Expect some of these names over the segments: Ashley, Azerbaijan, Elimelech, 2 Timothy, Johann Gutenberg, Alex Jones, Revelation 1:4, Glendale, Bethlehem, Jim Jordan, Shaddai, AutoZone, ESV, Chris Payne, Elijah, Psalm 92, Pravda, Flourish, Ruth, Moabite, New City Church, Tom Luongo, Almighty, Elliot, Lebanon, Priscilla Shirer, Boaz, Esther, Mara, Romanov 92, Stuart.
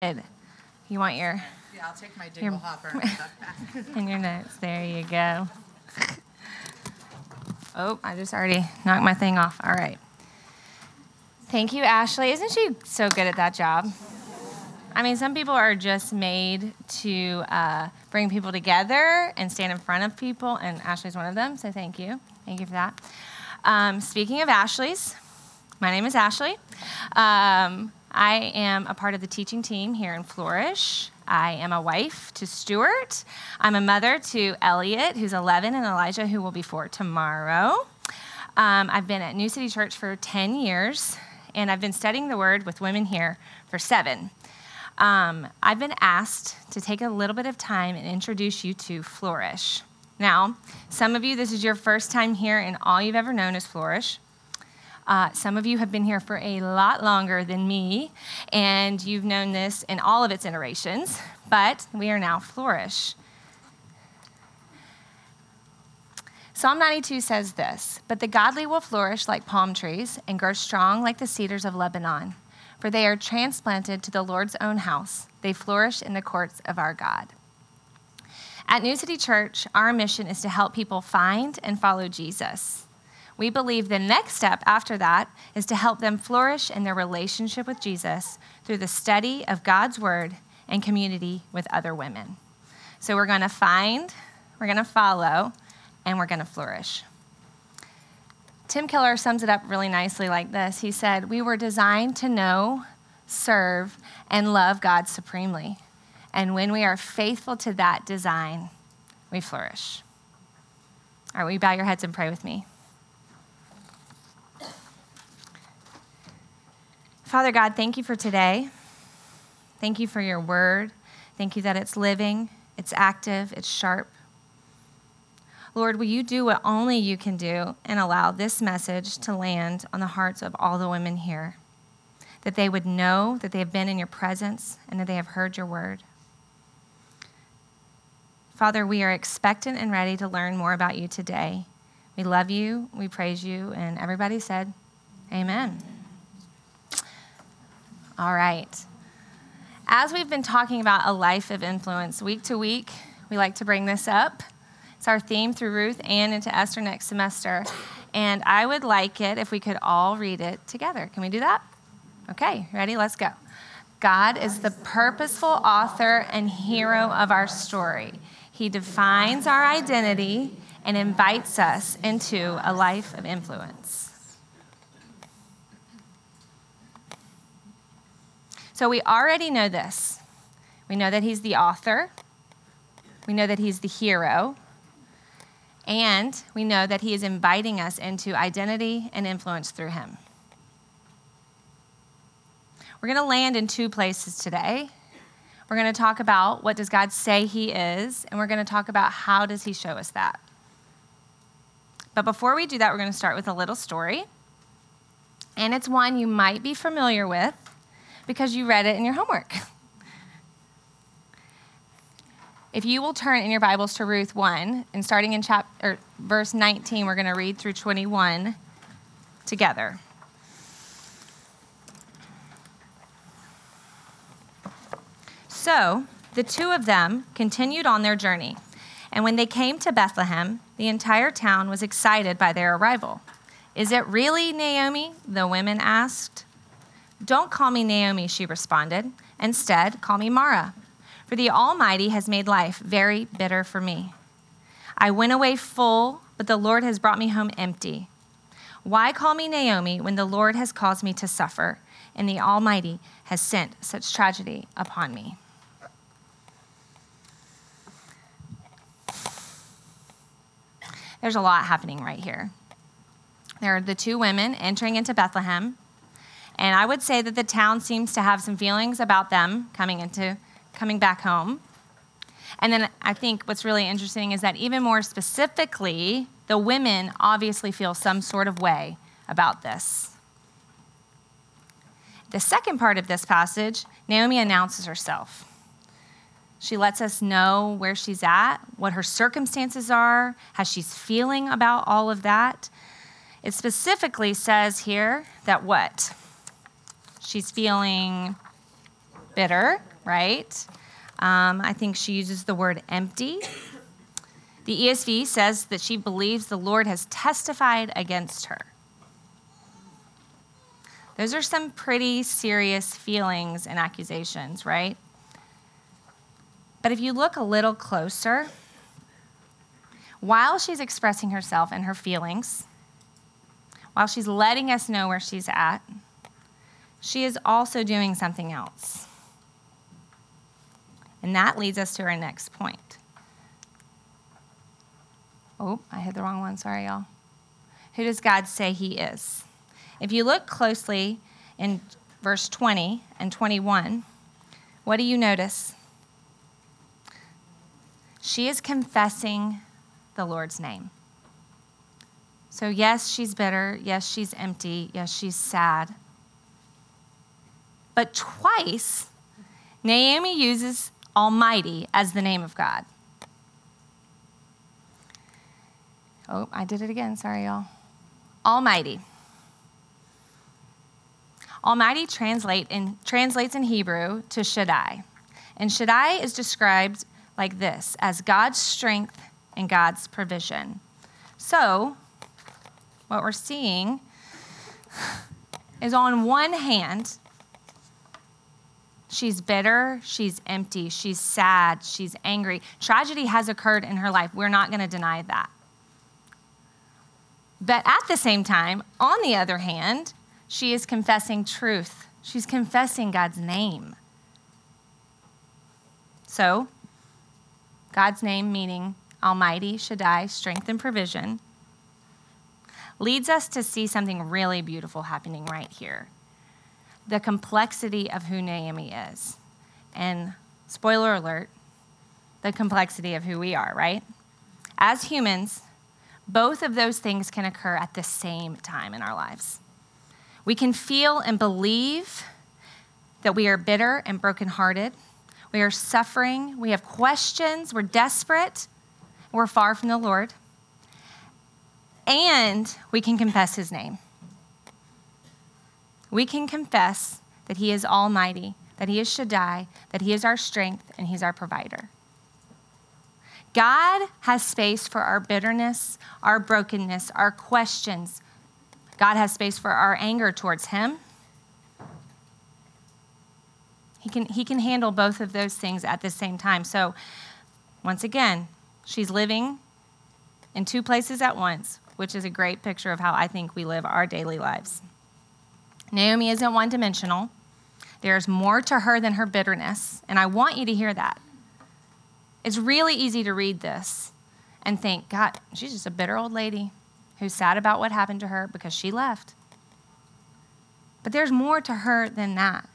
You want your... Yeah, I'll take my dingle hopper and stuff back. And your notes. There you go. Oh, I just already knocked my thing off. All right. Thank you, Ashley. Isn't she so good at that job? I mean, some people are just made to bring people together and stand in front of people, and Ashley's one of them, so thank you. Thank you for that. Speaking of Ashleys, my name is Ashley. I am a part of the teaching team here in Flourish. I am a wife to Stuart. I'm a mother to Elliot, who's 11, and Elijah, who will be 4 tomorrow. I've been at New City Church for 10 years, and I've been studying the Word with women here for 7. I've been asked to take a little bit of time and introduce you to Flourish. Now, some of you, this is your first time here, and all you've ever known is Flourish. Some of you have been here for a lot longer than me, and you've known this in all of its iterations, but we are now Flourish. Psalm 92 says this, "But the godly will flourish like palm trees and grow strong like the cedars of Lebanon, for they are transplanted to the Lord's own house. They flourish in the courts of our God." At New City Church, our mission is to help people find and follow Jesus. We believe the next step after that is to help them flourish in their relationship with Jesus through the study of God's word and community with other women. So we're going to find, we're going to follow, and we're going to flourish. Tim Keller sums it up really nicely like this. He said, "We were designed to know, serve, and love God supremely. And when we are faithful to that design, we flourish." All right, will you bow your heads and pray with me? Father God, thank you for today. Thank you for your word. Thank you that it's living, it's active, it's sharp. Lord, will you do what only you can do and allow this message to land on the hearts of all the women here, that they would know that they have been in your presence and that they have heard your word. Father, we are expectant and ready to learn more about you today. We love you, we praise you, and everybody said, amen. All right. As we've been talking about a life of influence week to week, we like to bring this up. It's our theme through Ruth and into Esther next semester. And I would like it if we could all read it together. Can we do that? Okay, ready? Let's go. God is the purposeful author and hero of our story. He defines our identity and invites us into a life of influence. So we already know this. We know that he's the author. We know that he's the hero. And we know that he is inviting us into identity and influence through him. We're going to land in 2 places today. We're going to talk about what does God say he is, and we're going to talk about how does he show us that. But before we do that, we're going to start with a little story. And it's one you might be familiar with, because you read it in your homework. If you will turn in your Bibles to Ruth 1, and starting in verse 19, we're going to read through 21 together. So the 2 of them continued on their journey, and when they came to Bethlehem, the entire town was excited by their arrival. "Is it really Naomi?" the women asked. "Don't call me Naomi," she responded. "Instead, call me Mara, for the Almighty has made life very bitter for me. I went away full, but the Lord has brought me home empty. Why call me Naomi when the Lord has caused me to suffer, and the Almighty has sent such tragedy upon me?" There's a lot happening right here. There are the 2 women entering into Bethlehem, and I would say that the town seems to have some feelings about them coming back home. And then I think what's really interesting is that even more specifically, the women obviously feel some sort of way about this. The second part of this passage, Naomi announces herself. She lets us know where she's at, what her circumstances are, how she's feeling about all of that. It specifically says here that what? She's feeling bitter. right? I think she uses the word empty. The ESV says that she believes the Lord has testified against her. Those are some pretty serious feelings and accusations, right? But if you look a little closer, while she's expressing herself and her feelings, while she's letting us know where she's at, she is also doing something else. And that leads us to our next point. Oh, I hit the wrong one. Sorry, y'all. Who does God say he is? If you look closely in verse 20 and 21, what do you notice? She is confessing the Lord's name. So yes, she's bitter. Yes, she's empty. Yes, she's sad. But twice, Naomi uses Almighty as the name of God. Oh, I did it again. Sorry, y'all. Almighty. Almighty translates in Hebrew to Shaddai. And Shaddai is described like this, as God's strength and God's provision. So what we're seeing is, on one hand, she's bitter, she's empty, she's sad, she's angry. Tragedy has occurred in her life. We're not going to deny that. But at the same time, on the other hand, she is confessing truth. She's confessing God's name. So, God's name, meaning Almighty, Shaddai, strength and provision, leads us to see something really beautiful happening right here. The complexity of who Naomi is. And spoiler alert, the complexity of who we are, right? As humans, both of those things can occur at the same time in our lives. We can feel and believe that we are bitter and brokenhearted. We are suffering. We have questions. We're desperate. We're far from the Lord. And we can confess his name. We can confess that he is Almighty, that he is Shaddai, that he is our strength, and he's our provider. God has space for our bitterness, our brokenness, our questions. God has space for our anger towards him. He can handle both of those things at the same time. So once again, she's living in two places at once, which is a great picture of how I think we live our daily lives. Naomi isn't one-dimensional. There's more to her than her bitterness, and I want you to hear that. It's really easy to read this and think, God, she's just a bitter old lady who's sad about what happened to her because she left. But there's more to her than that.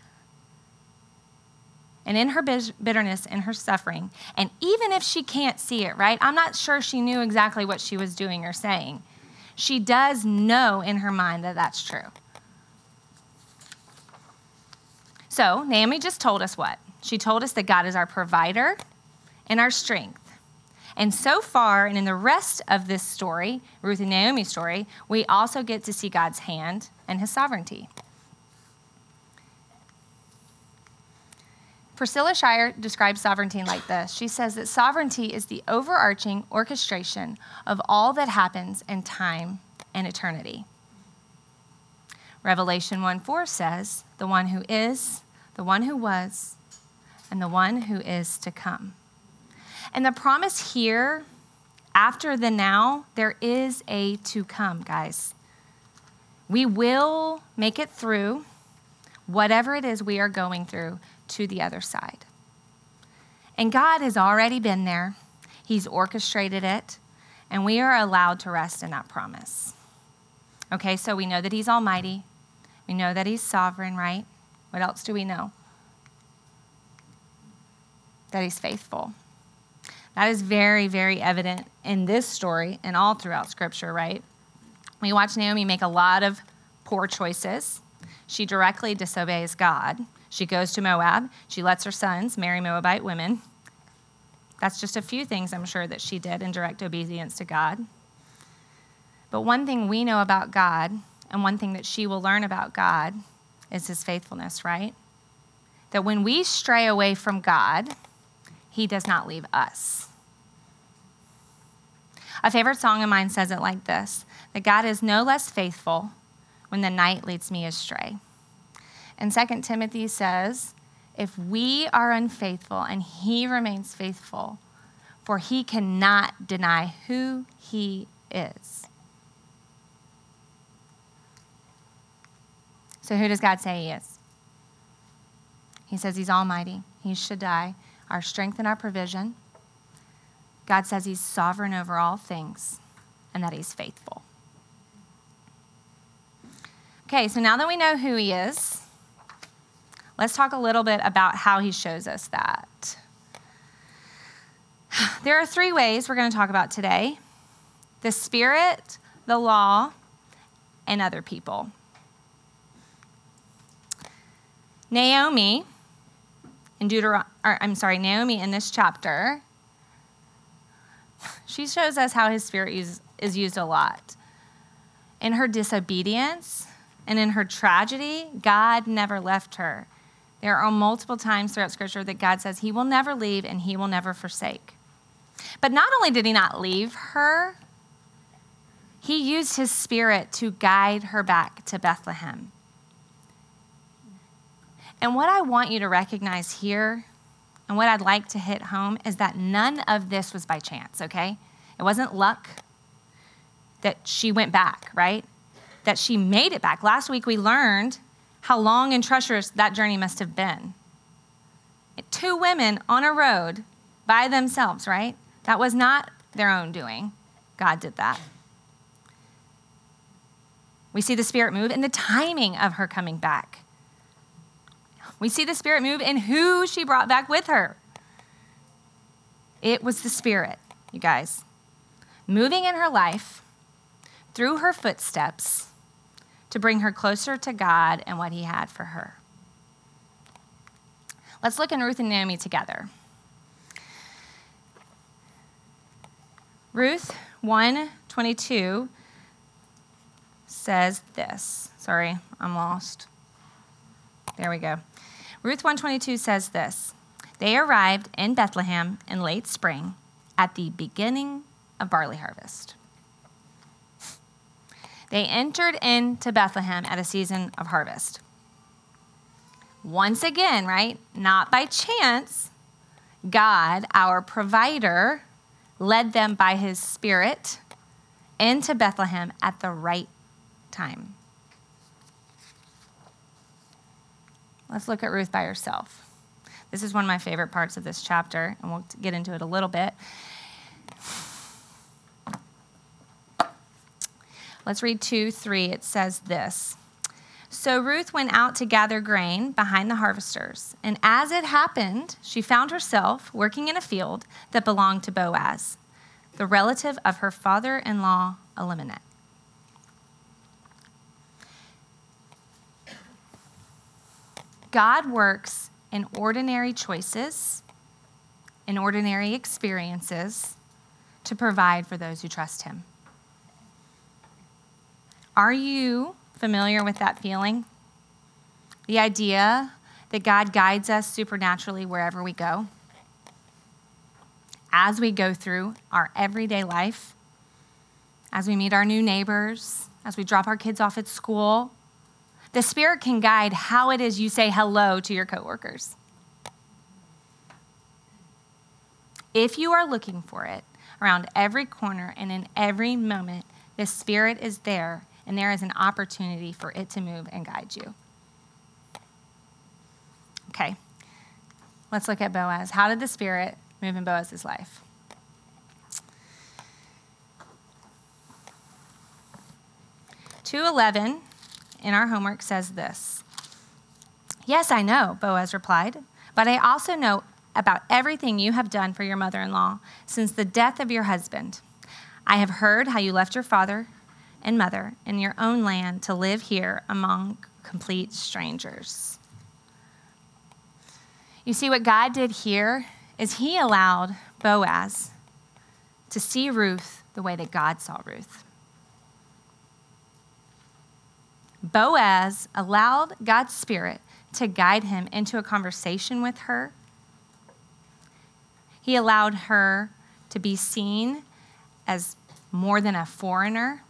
And in her bitterness and her suffering, and even if she can't see it, right? I'm not sure she knew exactly what she was doing or saying. She does know in her mind that that's true. So Naomi just told us what? She told us that God is our provider and our strength. And so far, and in the rest of this story, Ruth and Naomi's story, we also get to see God's hand and his sovereignty. Priscilla Shirer describes sovereignty like this. She says that sovereignty is the overarching orchestration of all that happens in time and eternity. Revelation 1:4 says, the one who is, the one who was, and the one who is to come. And the promise here, after the now, there is a to come, guys. We will make it through whatever it is we are going through to the other side. And God has already been there. He's orchestrated it, and we are allowed to rest in that promise. Okay, so we know that he's Almighty. We know that he's sovereign, right? What else do we know? That he's faithful. That is very, very evident in this story and all throughout Scripture, right? We watch Naomi make a lot of poor choices. She directly disobeys God. She goes to Moab. She lets her sons marry Moabite women. That's just a few things, I'm sure, that she did in direct obedience to God. But one thing we know about God, and one thing that she will learn about God, is his faithfulness, right? that when we stray away from God, he does not leave us. A favorite song of mine says it like this, that God is no less faithful when the night leads me astray. And 2 Timothy says, if we are unfaithful and he remains faithful, for he cannot deny who he is. So who does God say he is? He says he's Almighty. He's Shaddai, our strength and our provision. God says he's sovereign over all things and that he's faithful. Okay, so now that we know who he is, let's talk a little bit about how he shows us that. There are three ways we're going to talk about today: the Spirit, the law, and other people. Naomi in this chapter, she shows us how his Spirit is used a lot. In her disobedience and in her tragedy, God never left her. There are multiple times throughout Scripture that God says he will never leave and he will never forsake. But not only did he not leave her, he used his Spirit to guide her back to Bethlehem. And what I want you to recognize here, and what I'd like to hit home, is that none of this was by chance, okay? It wasn't luck that she went back, right? That she made it back. Last week we learned how long and treacherous that journey must have been. 2 women on a road by themselves, right? That was not their own doing. God did that. We see the Spirit move in the timing of her coming back. We see the Spirit move in who she brought back with her. It was the Spirit, you guys, moving in her life through her footsteps to bring her closer to God and what he had for her. Let's look in Ruth and Naomi together. Ruth 1:22 says this. Sorry, I'm lost. There we go. Ruth 1:22 says this. They arrived in Bethlehem in late spring at the beginning of barley harvest. They entered into Bethlehem at a season of harvest. Once again, right? Not by chance. God, our provider, led them by his Spirit into Bethlehem at the right time. Let's look at Ruth by herself. This is one of my favorite parts of this chapter, and we'll get into it a little bit. Let's read 2:3. It says this. So Ruth went out to gather grain behind the harvesters, and as it happened, she found herself working in a field that belonged to Boaz, the relative of her father-in-law, Elimelech. God works in ordinary choices, in ordinary experiences, to provide for those who trust him. Are you familiar with that feeling? The idea that God guides us supernaturally wherever we go? As we go through our everyday life, as we meet our new neighbors, as we drop our kids off at school, the Spirit can guide how it is you say hello to your coworkers. If you are looking for it around every corner and in every moment, the Spirit is there, and there is an opportunity for it to move and guide you. Okay, let's look at Boaz. How did the Spirit move in Boaz's life? Chapter 2:11. In our homework says this. Yes, I know, Boaz replied, but I also know about everything you have done for your mother-in-law since the death of your husband. I have heard how you left your father and mother in your own land to live here among complete strangers. You see, what God did here is he allowed Boaz to see Ruth the way that God saw Ruth. Boaz allowed God's Spirit to guide him into a conversation with her. He allowed her to be seen as more than a foreigner,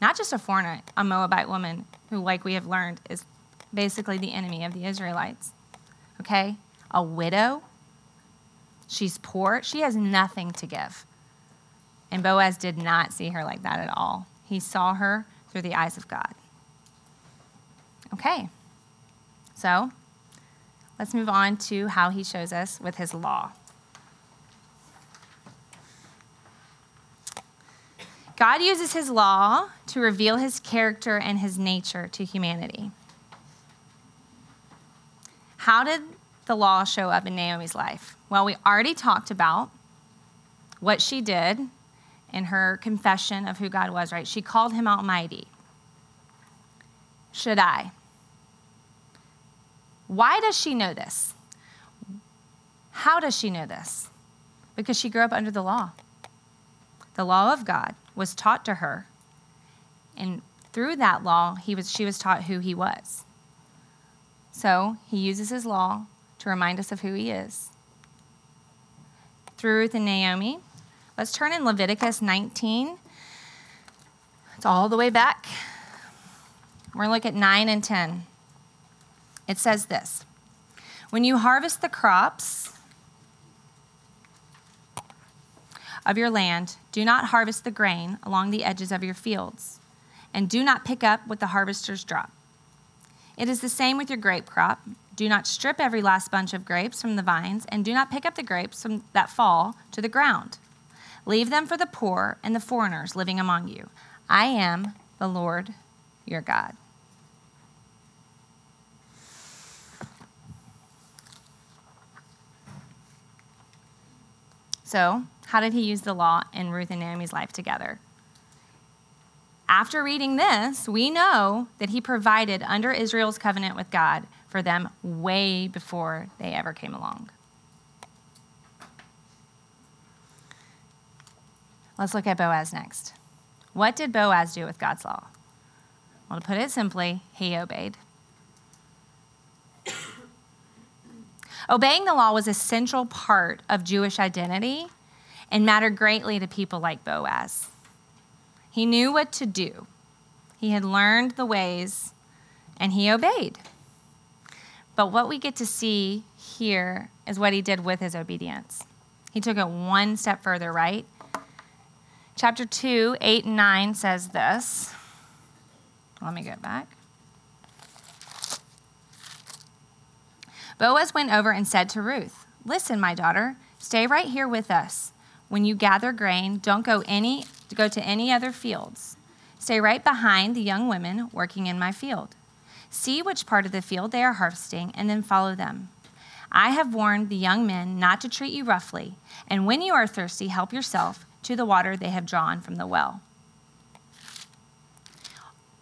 not just a foreigner, a Moabite woman who, like we have learned, is basically the enemy of the Israelites, okay? A widow, she's poor, she has nothing to give. And Boaz did not see her like that at all. He saw her through the eyes of God. Okay, so let's move on to how he shows us with his law. God uses his law to reveal his character and his nature to humanity. How did the law show up in Naomi's life? Well, we already talked about what she did in her confession of who God was, right? She called him Almighty. Shaddai. Why does she know this? How does she know this? Because she grew up under the law. The law of God was taught to her, and through that law, she was taught who he was. So he uses his law to remind us of who he is. Through Ruth and Naomi, let's turn in Leviticus 19. It's all the way back. We're going to look at 9 and 10. It says this: when you harvest the crops of your land, do not harvest the grain along the edges of your fields, and do not pick up what the harvesters drop. It is the same with your grape crop. Do not strip every last bunch of grapes from the vines, and do not pick up the grapes that fall to the ground. Leave them for the poor and the foreigners living among you. I am the Lord your God. So, how did he use the law in Ruth and Naomi's life together? After reading this, we know that he provided under Israel's covenant with God for them way before they ever came along. Let's look at Boaz next. What did Boaz do with God's law? Well, to put it simply, he obeyed. Obeying the law was a central part of Jewish identity and mattered greatly to people like Boaz. He knew what to do. He had learned the ways, and he obeyed. But what we get to see here is what he did with his obedience. He took it one step further, right? Chapter 2, 8 and 9 says this. Let me go back. Boaz went over and said to Ruth, "Listen, my daughter, stay right here with us. When you gather grain, don't go to any other fields. Stay right behind the young women working in my field. See which part of the field they are harvesting and then follow them. I have warned the young men not to treat you roughly, and when you are thirsty, help yourself to the water they have drawn from the well."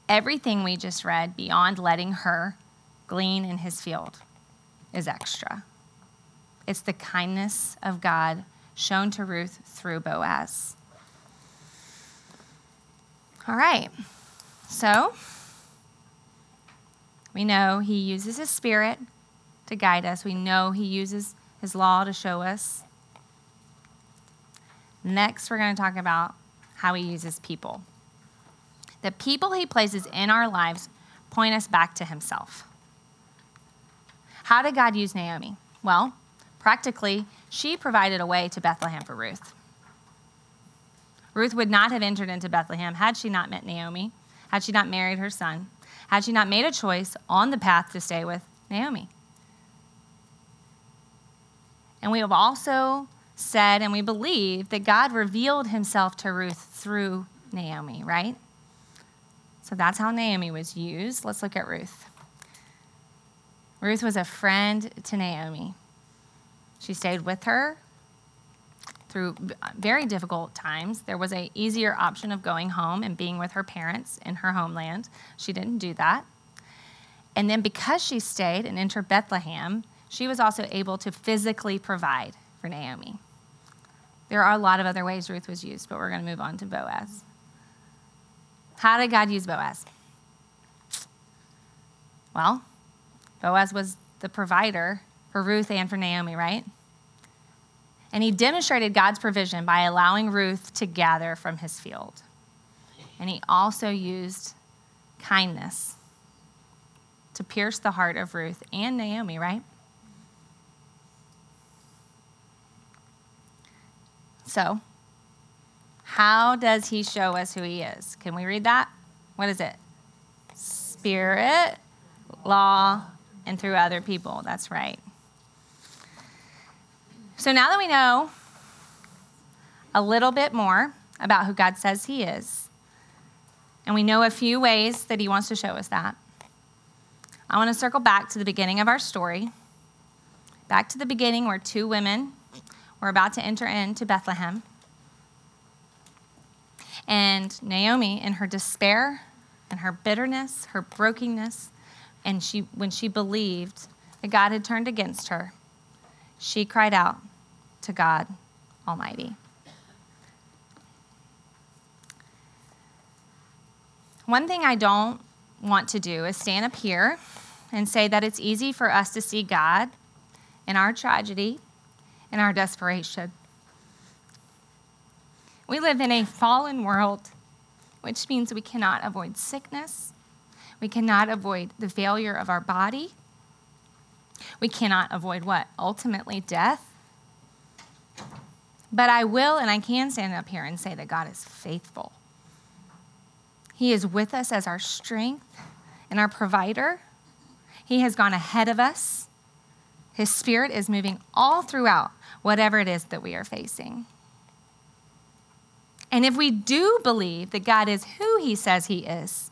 Everything we just read beyond letting her glean in his field is extra. It's the kindness of God shown to Ruth through Boaz. All right, so we know he uses his spirit to guide us. We know he uses his law to show us. Next, we're going to talk about how he uses people. The people he places in our lives point us back to himself. How did God use Naomi? Well, practically, she provided a way to Bethlehem for Ruth. Ruth would not have entered into Bethlehem had she not met Naomi, had she not married her son, had she not made a choice on the path to stay with Naomi. And we have also said, and we believe, that God revealed himself to Ruth through Naomi, right? So that's how Naomi was used. Let's look at Ruth. Ruth was a friend to Naomi. She stayed with her through very difficult times. There was an easier option of going home and being with her parents in her homeland. She didn't do that. And then because she stayed and entered Bethlehem, she was also able to physically provide for Naomi. There are a lot of other ways Ruth was used, but we're going to move on to Boaz. How did God use Boaz? Well, Boaz was the provider for Ruth and for Naomi, right? And he demonstrated God's provision by allowing Ruth to gather from his field. And he also used kindness to pierce the heart of Ruth and Naomi, right? So, how does he show us who he is? Can we read that? What is it? Spirit, law, and through other people. That's right. So now that we know a little bit more about who God says he is, and we know a few ways that he wants to show us that, I want to circle back to the beginning of our story, back to the beginning where two women were about to enter into Bethlehem. And Naomi, in her despair and her bitterness, her brokenness, and when she believed that God had turned against her, she cried out to God Almighty. One thing I don't want to do is stand up here and say that it's easy for us to see God in our tragedy, in our desperation. We live in a fallen world, which means we cannot avoid sickness. We cannot avoid the failure of our body. We cannot avoid what? Ultimately, death. But I will and I can stand up here and say that God is faithful. He is with us as our strength and our provider. He has gone ahead of us. His Spirit is moving all throughout whatever it is that we are facing. And if we do believe that God is who he says he is,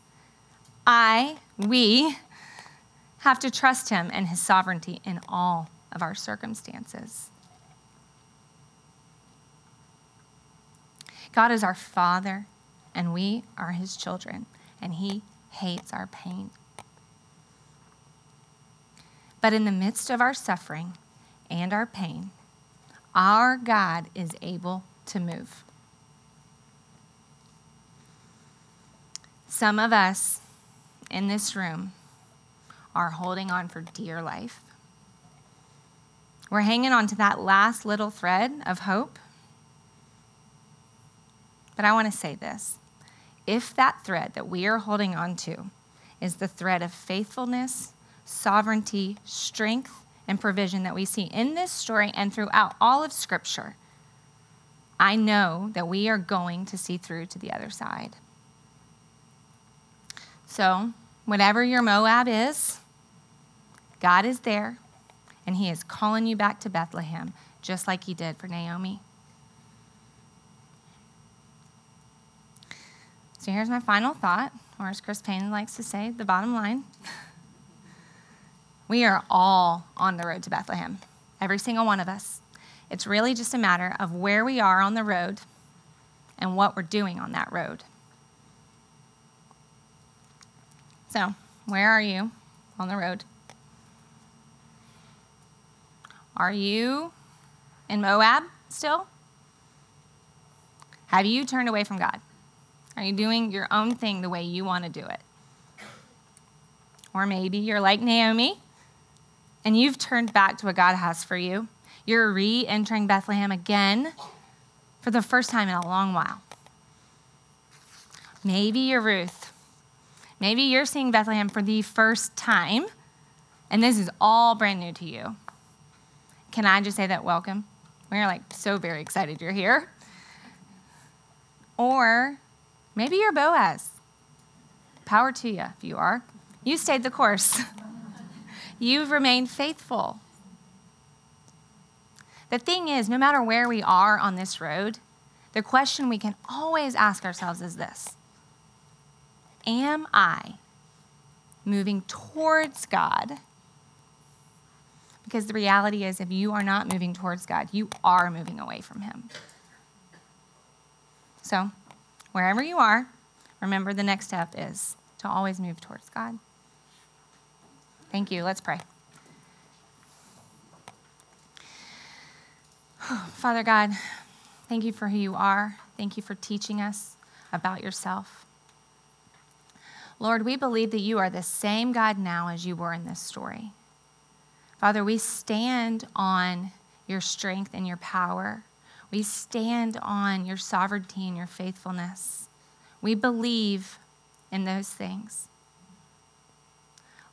we have to trust him and his sovereignty in all of our circumstances. God is our Father, and we are his children, and he hates our pain. But in the midst of our suffering and our pain, our God is able to move. Some of us in this room are holding on for dear life. We're hanging on to that last little thread of hope. But I want to say this. If that thread that we are holding on to is the thread of faithfulness, sovereignty, strength, and provision that we see in this story and throughout all of Scripture, I know that we are going to see through to the other side. So, whatever your Moab is, God is there, and he is calling you back to Bethlehem, just like he did for Naomi. So here's my final thought, or as Chris Payne likes to say, the bottom line. We are all on the road to Bethlehem, every single one of us. It's really just a matter of where we are on the road and what we're doing on that road. So, where are you on the road? Are you in Moab still? Have you turned away from God? Are you doing your own thing the way you want to do it? Or maybe you're like Naomi, and you've turned back to what God has for you. You're re-entering Bethlehem again for the first time in a long while. Maybe you're Ruth. Maybe you're seeing Bethlehem for the first time, and this is all brand new to you. Can I just say that welcome? We're like so very excited you're here. Or maybe you're Boaz. Power to you if you are. You stayed the course. You've remained faithful. The thing is, no matter where we are on this road, the question we can always ask ourselves is this. Am I moving towards God? Because the reality is, if you are not moving towards God, you are moving away from him. So, wherever you are, remember the next step is to always move towards God. Thank you. Let's pray. Father God, thank you for who you are. Thank you for teaching us about yourself. Lord, we believe that you are the same God now as you were in this story. Father, we stand on your strength and your power. We stand on your sovereignty and your faithfulness. We believe in those things.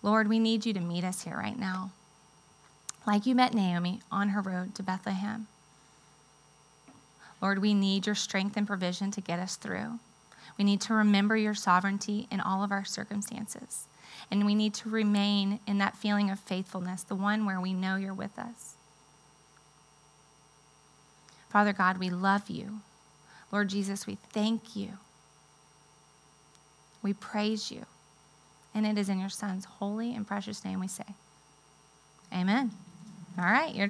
Lord, we need you to meet us here right now, like you met Naomi on her road to Bethlehem. Lord, we need your strength and provision to get us through. We need to remember your sovereignty in all of our circumstances. And we need to remain in that feeling of faithfulness, the one where we know you're with us. Father God, we love you. Lord Jesus, we thank you. We praise you. And it is in your Son's holy and precious name we say, amen. All right.